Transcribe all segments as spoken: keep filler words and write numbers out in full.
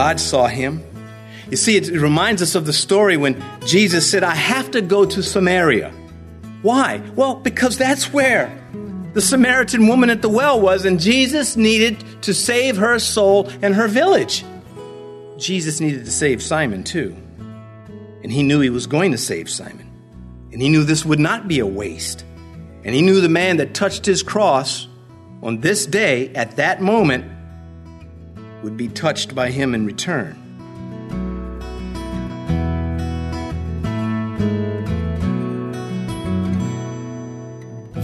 God saw him. You see, it reminds us of the story when Jesus said, I have to go to Samaria. Why? Well, because that's where the Samaritan woman at the well was, and Jesus needed to save her soul and her village. Jesus needed to save Simon too. And he knew he was going to save Simon. And he knew this would not be a waste. And he knew the man that touched his cross on this day, at that moment, would be touched by him in return.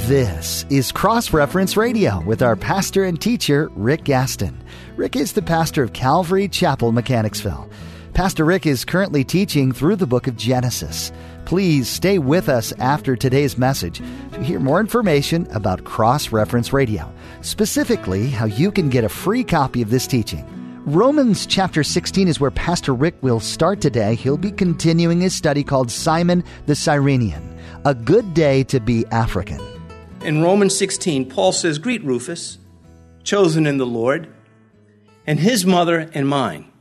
This is Cross Reference Radio with our pastor and teacher, Rick Gaston. Rick is the pastor of Calvary Chapel, Mechanicsville. Pastor Rick is currently teaching through the book of Genesis. Please stay with us after today's message to hear more information about Cross Reference Radio, specifically how you can get a free copy of this teaching. Romans chapter sixteen is where Pastor Rick will start today. He'll be continuing his study called Simon the Cyrenian, a good day to be African. In Romans sixteen, Paul says, Greet Rufus, chosen in the Lord, and his mother and mine.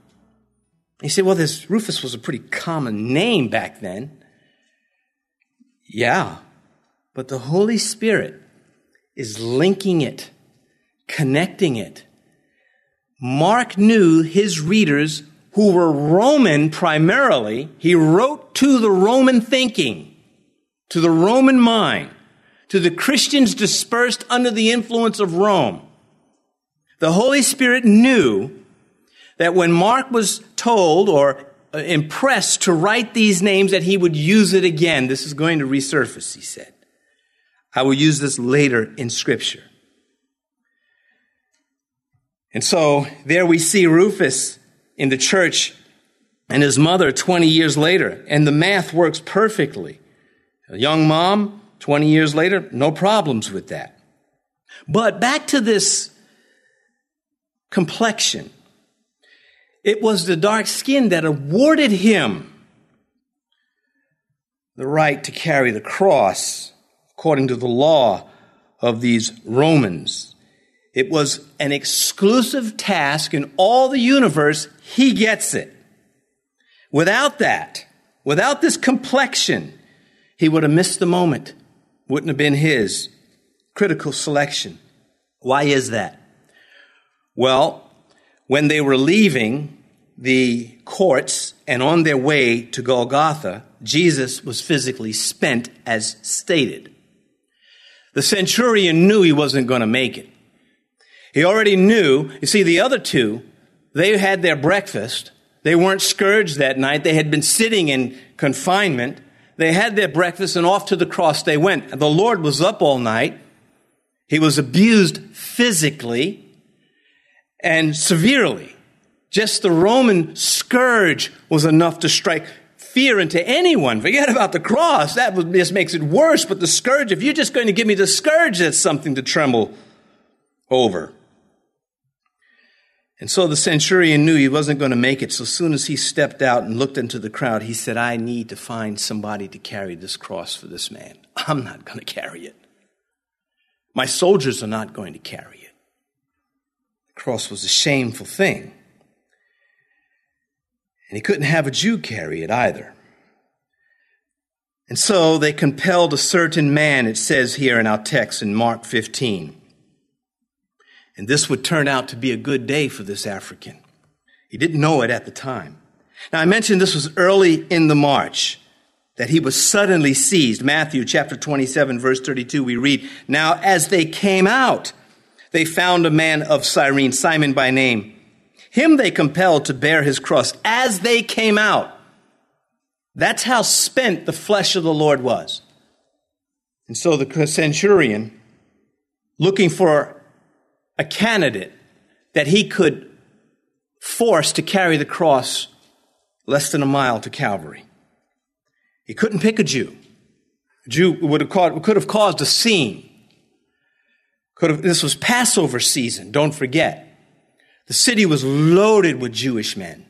He said, well, this Rufus was a pretty common name back then. Yeah, but the Holy Spirit is linking it, connecting it. Mark knew his readers who were Roman primarily. He wrote to the Roman thinking, to the Roman mind, to the Christians dispersed under the influence of Rome. The Holy Spirit knew that when Mark was told or impressed to write these names, that he would use it again. This is going to resurface, he said. I will use this later in Scripture. And so there we see Rufus in the church and his mother twenty years later, and the math works perfectly. A young mom, twenty years later, no problems with that. But back to this complexion. It was the dark skin that awarded him the right to carry the cross according to the law of these Romans. It was an exclusive task in all the universe. He gets it. Without that, without this complexion, he would have missed the moment. Wouldn't have been his. Critical selection. Why is that? Well, when they were leaving the courts and on their way to Golgotha, Jesus was physically spent as stated. The centurion knew he wasn't going to make it. He already knew. You see, the other two, they had their breakfast. They weren't scourged that night. They had been sitting in confinement. They had their breakfast and off to the cross they went. The Lord was up all night. He was abused physically and severely. Just the Roman scourge was enough to strike fear into anyone. Forget about the cross. That just makes it worse. But the scourge, if you're just going to give me the scourge, that's something to tremble over. And so the centurion knew he wasn't going to make it. So as soon as he stepped out and looked into the crowd, he said, I need to find somebody to carry this cross for this man. I'm not going to carry it. My soldiers are not going to carry it. The cross was a shameful thing. And he couldn't have a Jew carry it either. And so they compelled a certain man, it says here in our text in Mark fifteen. And this would turn out to be a good day for this African. He didn't know it at the time. Now, I mentioned this was early in the march that he was suddenly seized. Matthew chapter twenty-seven, verse thirty-two, we read, Now, as they came out, they found a man of Cyrene, Simon by name. Him they compelled to bear his cross as they came out. That's how spent the flesh of the Lord was. And so the centurion, looking for a candidate that he could force to carry the cross less than a mile to Calvary. He couldn't pick a Jew. A Jew would have caused, could have caused a scene. Could have, this was Passover season, don't forget. The city was loaded with Jewish men.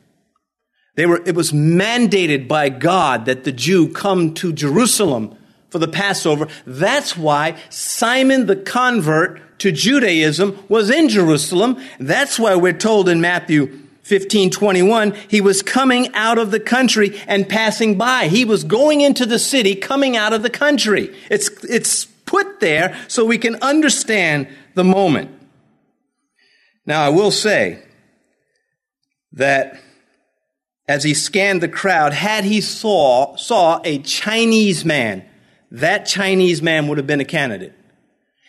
They were. It was mandated by God that the Jew come to Jerusalem for the Passover. That's why Simon the convert to Judaism was in Jerusalem. That's why we're told in Matthew fifteen twenty-one, he was coming out of the country and passing by. He was going into the city, coming out of the country. It's, it's put there so we can understand the moment. Now, I will say that as he scanned the crowd, had he saw, saw a Chinese man, that Chinese man would have been a candidate.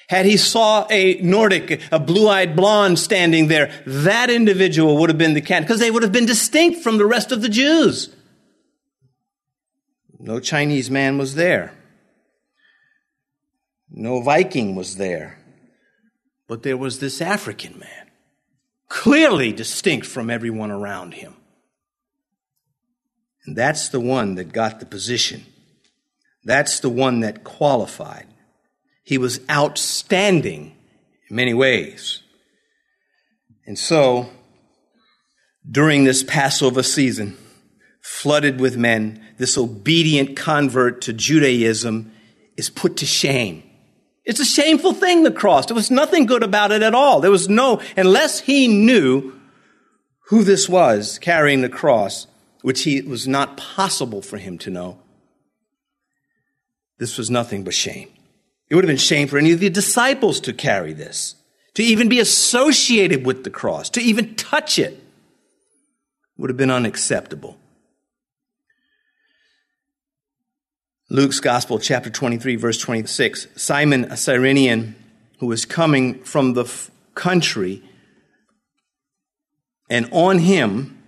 Had he saw a Nordic, a blue-eyed blonde standing there, that individual would have been the candidate, because they would have been distinct from the rest of the Jews. No Chinese man was there. No Viking was there. But there was this African man, clearly distinct from everyone around him. And that's the one that got the position. That's the one that qualified. He was outstanding in many ways. And so, during this Passover season, flooded with men, this obedient convert to Judaism is put to shame. It's a shameful thing, the cross. There was nothing good about it at all. There was no, unless he knew who this was carrying the cross, which he, it was not possible for him to know, this was nothing but shame. It would have been shame for any of the disciples to carry this, to even be associated with the cross, to even touch it. It would have been unacceptable. Luke's Gospel, chapter twenty-three, verse twenty-six, Simon, a Cyrenian, who was coming from the f- country, and on him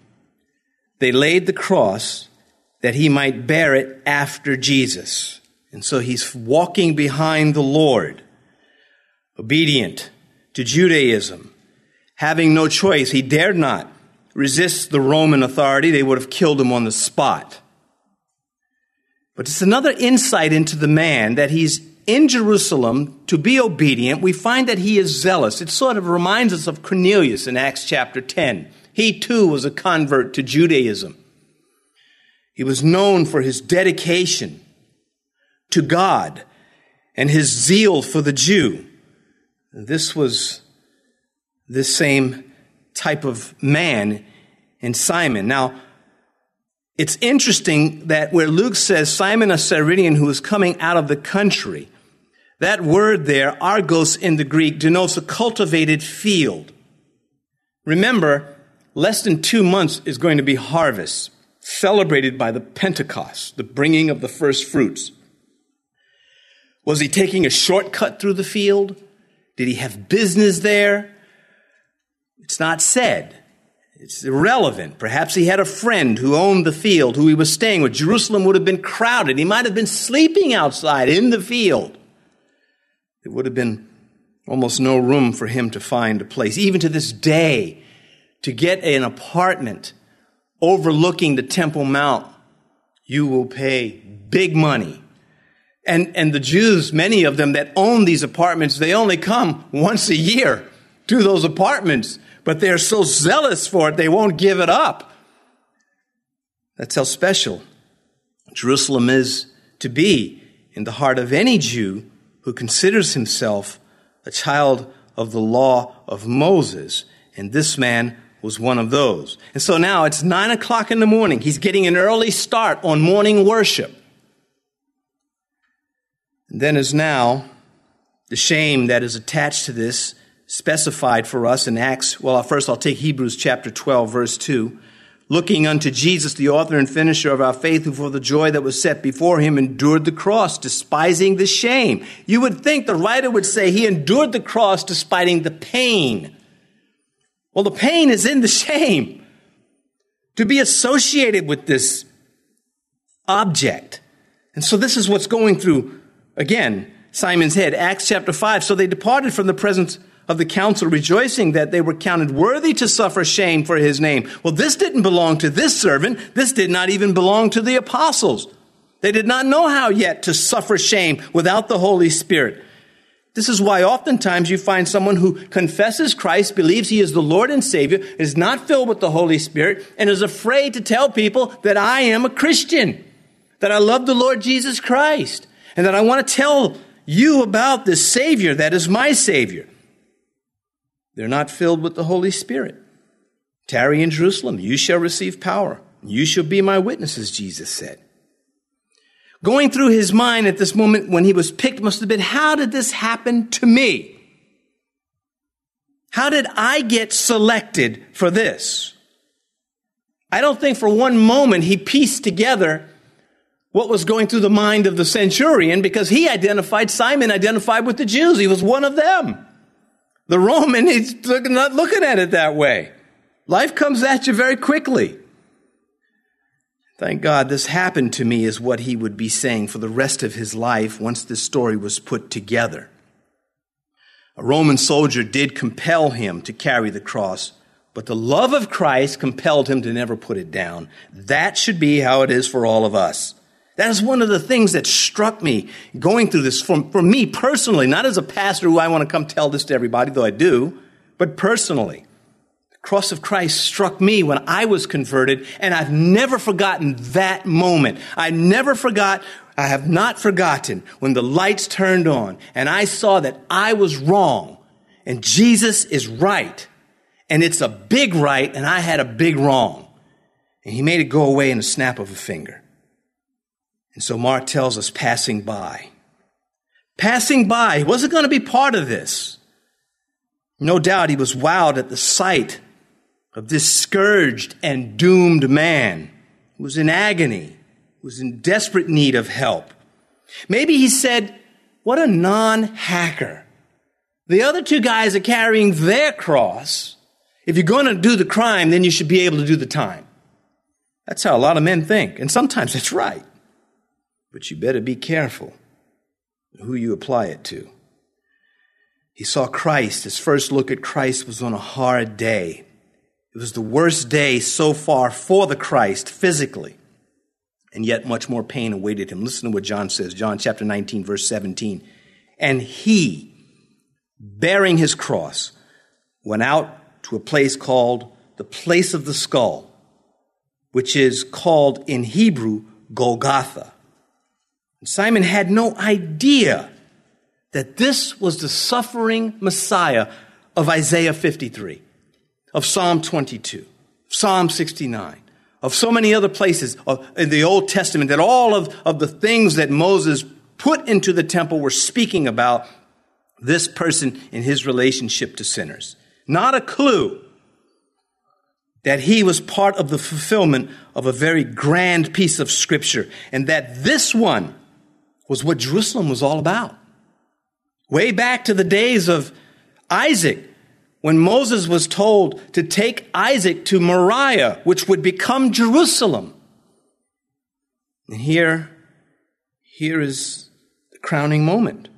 they laid the cross that he might bear it after Jesus. And so he's walking behind the Lord, obedient to Judaism, having no choice. He dared not resist the Roman authority. They would have killed him on the spot. But it's another insight into the man that he's in Jerusalem to be obedient. We find that he is zealous. It sort of reminds us of Cornelius in Acts chapter ten. He too was a convert to Judaism. He was known for his dedication to God and his zeal for the Jew. This was this same type of man in Simon. Now, it's interesting that where Luke says, Simon, a Cyrenian who is coming out of the country, that word there, argos in the Greek, denotes a cultivated field. Remember, less than two months is going to be harvest, celebrated by the Pentecost, the bringing of the first fruits. Was he taking a shortcut through the field? Did he have business there? It's not said. It's irrelevant. Perhaps he had a friend who owned the field, who he was staying with. Jerusalem would have been crowded. He might have been sleeping outside in the field. There would have been almost no room for him to find a place. Even to this day, to get an apartment overlooking the Temple Mount, you will pay big money. And, and the Jews, many of them that own these apartments, they only come once a year to those apartments. But they're so zealous for it, they won't give it up. That's how special Jerusalem is to be in the heart of any Jew who considers himself a child of the law of Moses. And this man was one of those. And so now it's nine o'clock in the morning. He's getting an early start on morning worship. And then as now, the shame that is attached to this specified for us in Acts. Well, first I'll take Hebrews chapter twelve, verse two. Looking unto Jesus, the author and finisher of our faith, who for the joy that was set before him endured the cross, despising the shame. You would think the writer would say he endured the cross despising the pain. Well, the pain is in the shame. To be associated with this object. And so this is what's going through, again, Simon's head. Acts chapter five. So they departed from the presence of the council, rejoicing that they were counted worthy to suffer shame for his name. Well, this didn't belong to this servant. This did not even belong to the apostles. They did not know how yet to suffer shame without the Holy Spirit. This is why oftentimes you find someone who confesses Christ, believes he is the Lord and Savior, is not filled with the Holy Spirit, and is afraid to tell people that I am a Christian, that I love the Lord Jesus Christ, and that I want to tell you about this Savior that is my Savior. They're not filled with the Holy Spirit. Tarry in Jerusalem, you shall receive power. You shall be my witnesses, Jesus said. Going through his mind at this moment when he was picked must have been, how did this happen to me? How did I get selected for this? I don't think for one moment he pieced together what was going through the mind of the centurion, because he identified, Simon identified with the Jews. He was one of them. The Roman, he's not looking at it that way. Life comes at you very quickly. Thank God this happened to me is what he would be saying for the rest of his life once this story was put together. A Roman soldier did compel him to carry the cross, but the love of Christ compelled him to never put it down. That should be how it is for all of us. That is one of the things that struck me going through this for, for me personally, not as a pastor who I want to come tell this to everybody, though I do, but personally. The cross of Christ struck me when I was converted, and I've never forgotten that moment. I never forgot, I have not forgotten when the lights turned on and I saw that I was wrong and Jesus is right. And it's a big right and I had a big wrong. And he made it go away in a snap of a finger. And so Mark tells us, passing by. Passing by, he wasn't going to be part of this. No doubt he was wowed at the sight of this scourged and doomed man who was in agony, who was in desperate need of help. Maybe he said, what a non-hacker. The other two guys are carrying their cross. If you're going to do the crime, then you should be able to do the time. That's how a lot of men think. And sometimes that's right. But you better be careful who you apply it to. He saw Christ. His first look at Christ was on a hard day. It was the worst day so far for the Christ physically. And yet much more pain awaited him. Listen to what John says. John chapter nineteen, verse seventeen. And he, bearing his cross, went out to a place called the place of the skull, which is called in Hebrew Golgotha. Simon had no idea that this was the suffering Messiah of Isaiah fifty-three, of Psalm twenty-two, Psalm sixty-nine, of so many other places in the Old Testament, that all of, of the things that Moses put into the temple were speaking about this person in his relationship to sinners. Not a clue that he was part of the fulfillment of a very grand piece of Scripture, and that this one was what Jerusalem was all about. Way back to the days of Isaac, when Moses was told to take Isaac to Moriah, which would become Jerusalem. And here, here is the crowning moment.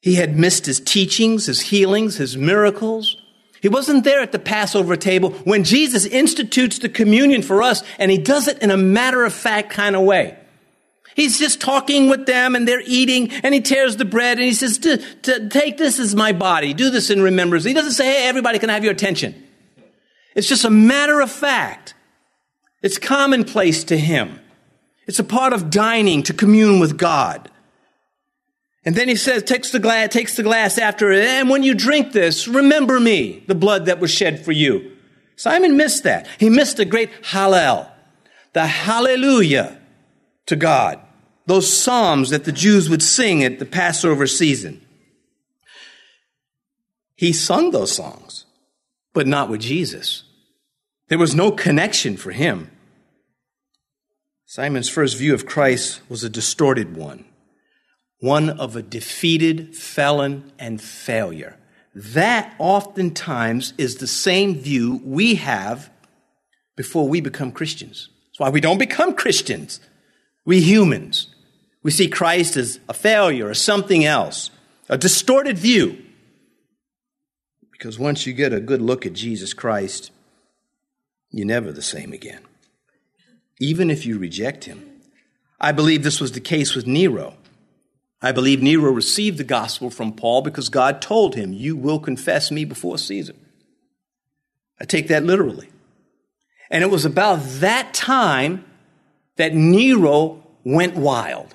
He had missed his teachings, his healings, his miracles. He wasn't there at the Passover table when Jesus institutes the communion for us, and he does it in a matter-of-fact kind of way. He's just talking with them and they're eating, and he tears the bread and he says, D- t- take this as my body. Do this in remembrance. He doesn't say, hey, everybody can have your attention. It's just a matter of fact. It's commonplace to him. It's a part of dining to commune with God. And then he says, takes the glass, takes the glass after it. And when you drink this, remember me, the blood that was shed for you. Simon missed that. He missed the great Hallel, the hallelujah to God. Those psalms that the Jews would sing at the Passover season. He sung those songs, but not with Jesus. There was no connection for him. Simon's first view of Christ was a distorted one, one of a defeated felon and failure. That oftentimes is the same view we have before we become Christians. That's why we don't become Christians. We humans. We see Christ as a failure or something else, a distorted view. Because once you get a good look at Jesus Christ, you're never the same again, even if you reject him. I believe this was the case with Nero. I believe Nero received the gospel from Paul because God told him, you will confess me before Caesar. I take that literally. And it was about that time that Nero went wild.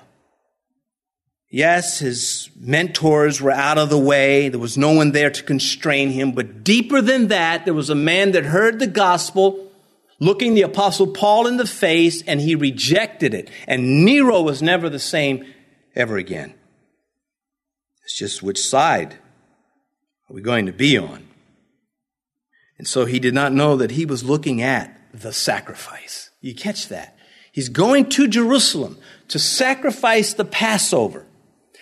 Yes, his mentors were out of the way. There was no one there to constrain him. But deeper than that, there was a man that heard the gospel, looking the Apostle Paul in the face, and he rejected it. And Nero was never the same ever again. It's just which side are we going to be on? And so he did not know that he was looking at the sacrifice. You catch that. He's going to Jerusalem to sacrifice the Passover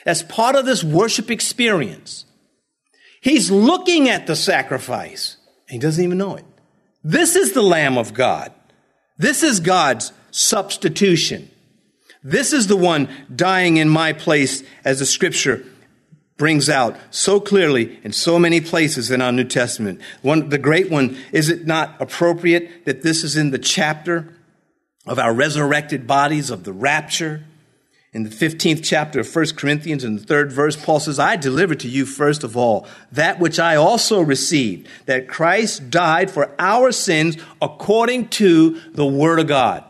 as part of this worship experience. He's looking at the sacrifice, and he doesn't even know it. This is the Lamb of God. This is God's substitution. This is the one dying in my place, as the Scripture brings out so clearly in so many places in our New Testament. One, the great one, is it not appropriate that this is in the chapter of our resurrected bodies, of the rapture? In the fifteenth chapter of First Corinthians, in the third verse, Paul says, I delivered to you first of all that which I also received, that Christ died for our sins according to the Word of God.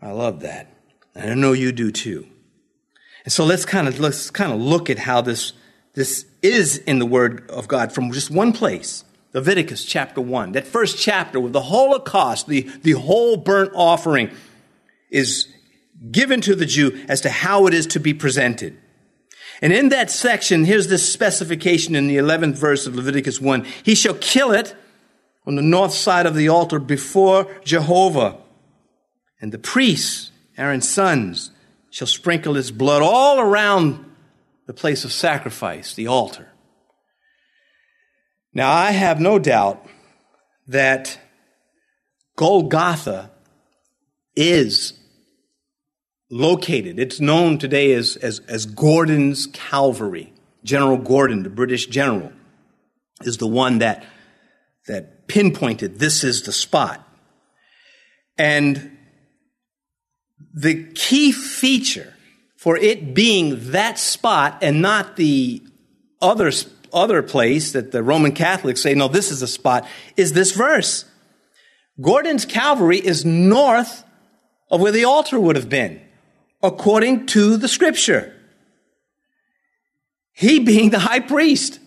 I love that. And I know you do too. And so let's kind of let's kind of look at how this, this is in the Word of God from just one place, Leviticus chapter one. That first chapter with the Holocaust, the, the whole burnt offering is given to the Jew as to how it is to be presented. And in that section, here's this specification in the eleventh verse of Leviticus one. He shall kill it on the north side of the altar before Jehovah. And the priests, Aaron's sons, shall sprinkle his blood all around the place of sacrifice, the altar. Now, I have no doubt that Golgotha is located. It's known today as, as, as Gordon's Calvary. General Gordon, the British general, is the one that, that pinpointed this is the spot. And the key feature for it being that spot and not the other, other place that the Roman Catholics say, no, this is the spot, is this verse. Gordon's Calvary is north of where the altar would have been, according to the Scripture. He being the high priest,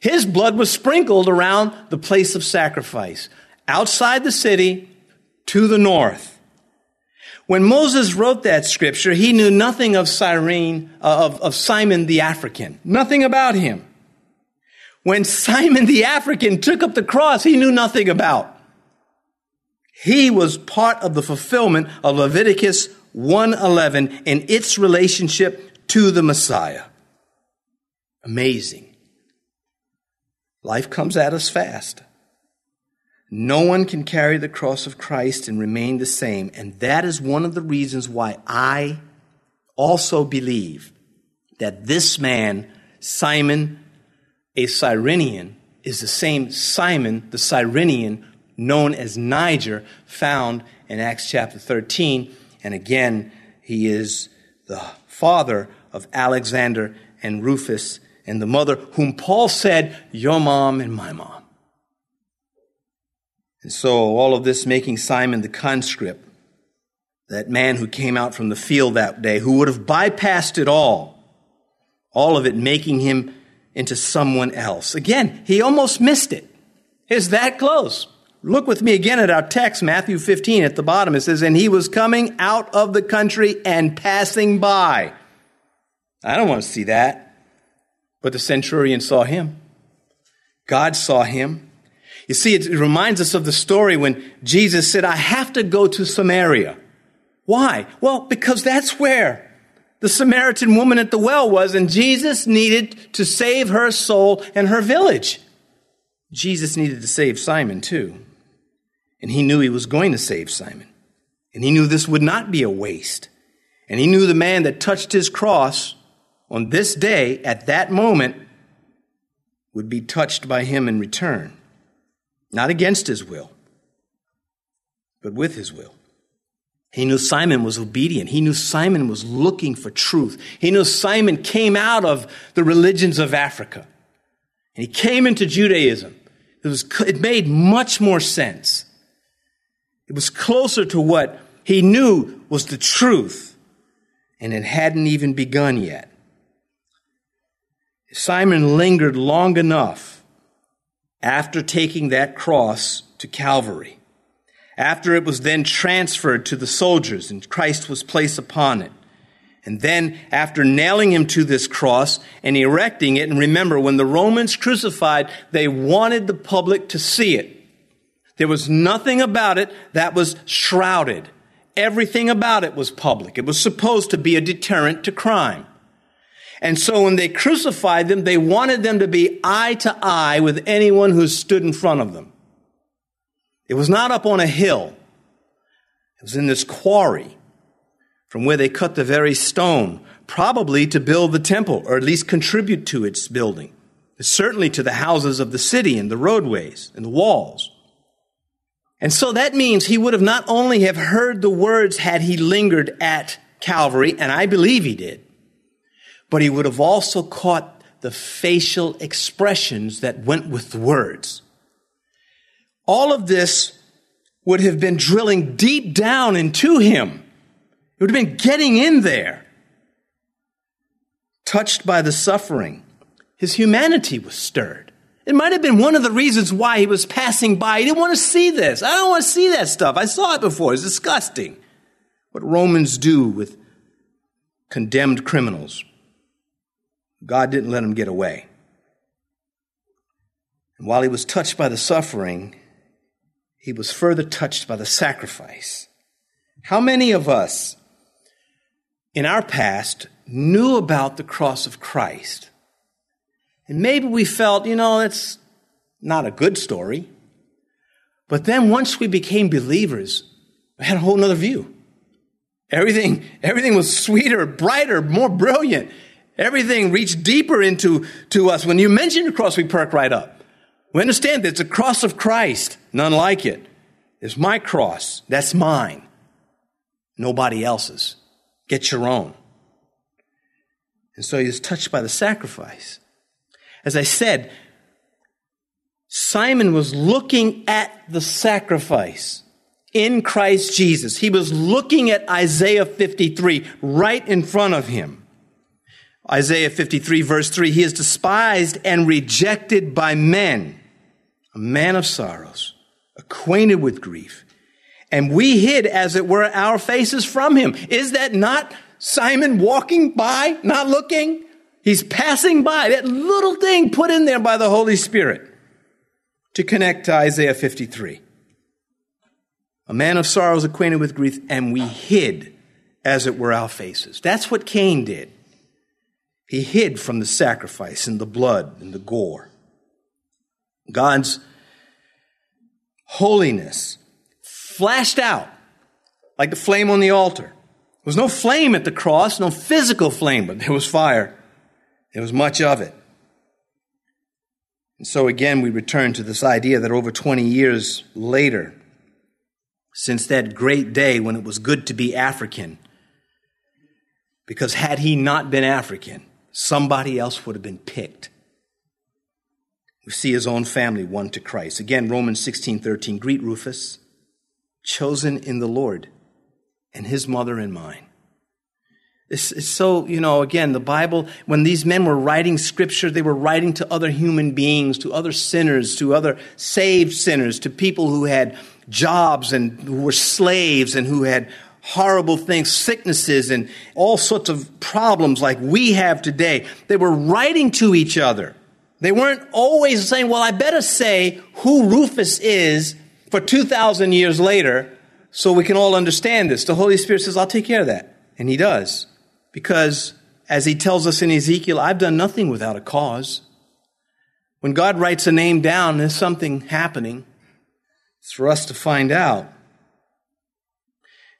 his blood was sprinkled around the place of sacrifice, outside the city, to the north. When Moses wrote that scripture, he knew nothing of Cyrene, uh, of, of Simon the African, nothing about him. When Simon the African took up the cross, he knew nothing about. He was part of the fulfillment of Leviticus one eleven and its relationship to the Messiah. Amazing. Life comes at us fast. No one can carry the cross of Christ and remain the same. And that is one of the reasons why I also believe that this man, Simon, a Cyrenian, is the same Simon, the Cyrenian, known as Niger, found in Acts chapter thirteen. And again, he is the father of Alexander and Rufus and the mother whom Paul said, your mom and my mom. And so all of this making Simon the conscript, that man who came out from the field that day, who would have bypassed it all, all of it making him into someone else. Again, he almost missed it. It's that close. Look with me again at our text, Matthew fifteen at the bottom. It says, and he was coming out of the country and passing by. I don't want to see that. But the centurion saw him. God saw him. You see, it reminds us of the story when Jesus said, I have to go to Samaria. Why? Well, because that's where the Samaritan woman at the well was, and Jesus needed to save her soul and her village. Jesus needed to save Simon too. And he knew he was going to save Simon. And he knew this would not be a waste. And he knew the man that touched his cross on this day at that moment would be touched by him in return. Not against his will, but with his will. He knew Simon was obedient. He knew Simon was looking for truth. He knew Simon came out of the religions of Africa. And he came into Judaism. It was, it made much more sense. It was closer to what he knew was the truth. and it hadn't even begun yet. Simon lingered long enough after taking that cross to Calvary, after it was then transferred to the soldiers and Christ was placed upon it. And then after nailing him to this cross and erecting it, and remember, when the Romans crucified, they wanted the public to see it. There was nothing about it that was shrouded. Everything about it was public. It was supposed to be a deterrent to crime. And so when they crucified them, they wanted them to be eye to eye with anyone who stood in front of them. It was not up on a hill. It was in this quarry from where they cut the very stone, probably to build the temple, or at least contribute to its building, certainly to the houses of the city and the roadways and the walls. And so that means he would have not only have heard the words had he lingered at Calvary, and I believe he did, but he would have also caught the facial expressions that went with the words. All of this would have been drilling deep down into him. It would have been getting in there. Touched by the suffering, his humanity was stirred. It might have been one of the reasons why he was passing by. He didn't want to see this. I don't want to see that stuff. I saw it before. It's disgusting. What Romans do with condemned criminals. God didn't let him get away. And while he was touched by the suffering, he was further touched by the sacrifice. How many of us in our past knew about the cross of Christ? And maybe we felt, you know, that's not a good story. But then once we became believers, we had a whole nother view. Everything, everything was sweeter, brighter, more brilliant. Everything reached deeper into to us. When you mention the cross, we perk right up. We understand that it's a cross of Christ, none like it. It's my cross, that's mine. Nobody else's. Get your own. And so he was touched by the sacrifice. As I said, Simon was looking at the sacrifice in Christ Jesus. He was looking at Isaiah fifty-three right in front of him. Isaiah fifty-three, verse three, he is despised and rejected by men, a man of sorrows, acquainted with grief. And we hid, as it were, our faces from him. Is that not Simon walking by, not looking? He's passing by. That little thing put in there by the Holy Spirit to connect to Isaiah fifty-three. A man of sorrows acquainted with grief, and we hid, as it were, our faces. That's what Cain did. He hid from the sacrifice and the blood and the gore. God's holiness flashed out like the flame on the altar. There was no flame at the cross, no physical flame, but there was fire. There was much of it. And so again, we return to this idea that over twenty years later, since that great day when it was good to be African, because had he not been African, somebody else would have been picked. We see his own family won to Christ. Again, Romans sixteen thirteen, greet Rufus, chosen in the Lord, and his mother and mine. It's, it's so, you know, again, the Bible, when these men were writing scripture, they were writing to other human beings, to other sinners, to other saved sinners, to people who had jobs and who were slaves and who had horrible things, sicknesses and all sorts of problems like we have today. They were writing to each other. They weren't always saying, well, I better say who Rufus is for two thousand years later, so we can all understand this. The Holy Spirit says, I'll take care of that. And he does. Because as he tells us in Ezekiel, I've done nothing without a cause. When God writes a name down, there's something happening. It's for us to find out.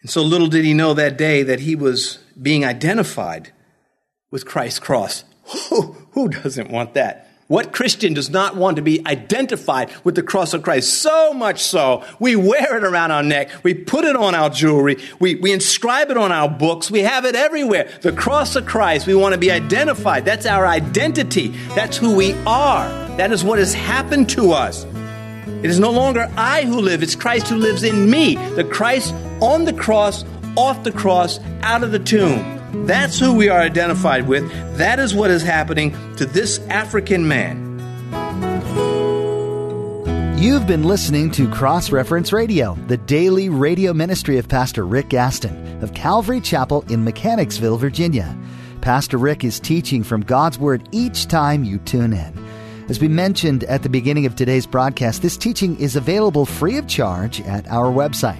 And so little did he know that day that he was being identified with Christ's cross. Who, who doesn't want that? What Christian does not want to be identified with the cross of Christ? So much so, we wear it around our neck. We put it on our jewelry. We, we inscribe it on our books. We have it everywhere. The cross of Christ, we want to be identified. That's our identity. That's who we are. That is what has happened to us. It is no longer I who live. It's Christ who lives in me. The Christ on the cross, off the cross, out of the tomb. That's who we are identified with. That is what is happening to this African man. You've been listening to Cross Reference Radio, the daily radio ministry of Pastor Rick Gaston of Calvary Chapel in Mechanicsville, Virginia. Pastor Rick is teaching from God's Word each time you tune in. As we mentioned at the beginning of today's broadcast, this teaching is available free of charge at our website.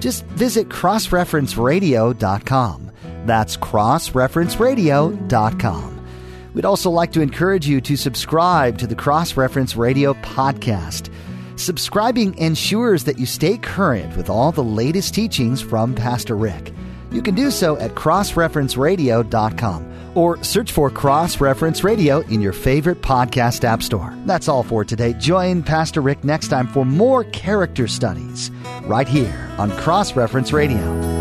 Just visit cross reference radio dot com. That's cross reference radio dot com. We'd also like to encourage you to subscribe to the Cross Reference Radio podcast. Subscribing ensures that you stay current with all the latest teachings from Pastor Rick. You can do so at cross reference radio dot com or search for Cross Reference Radio in your favorite podcast app store. That's all for today. Join Pastor Rick next time for more character studies right here on Cross Reference Radio.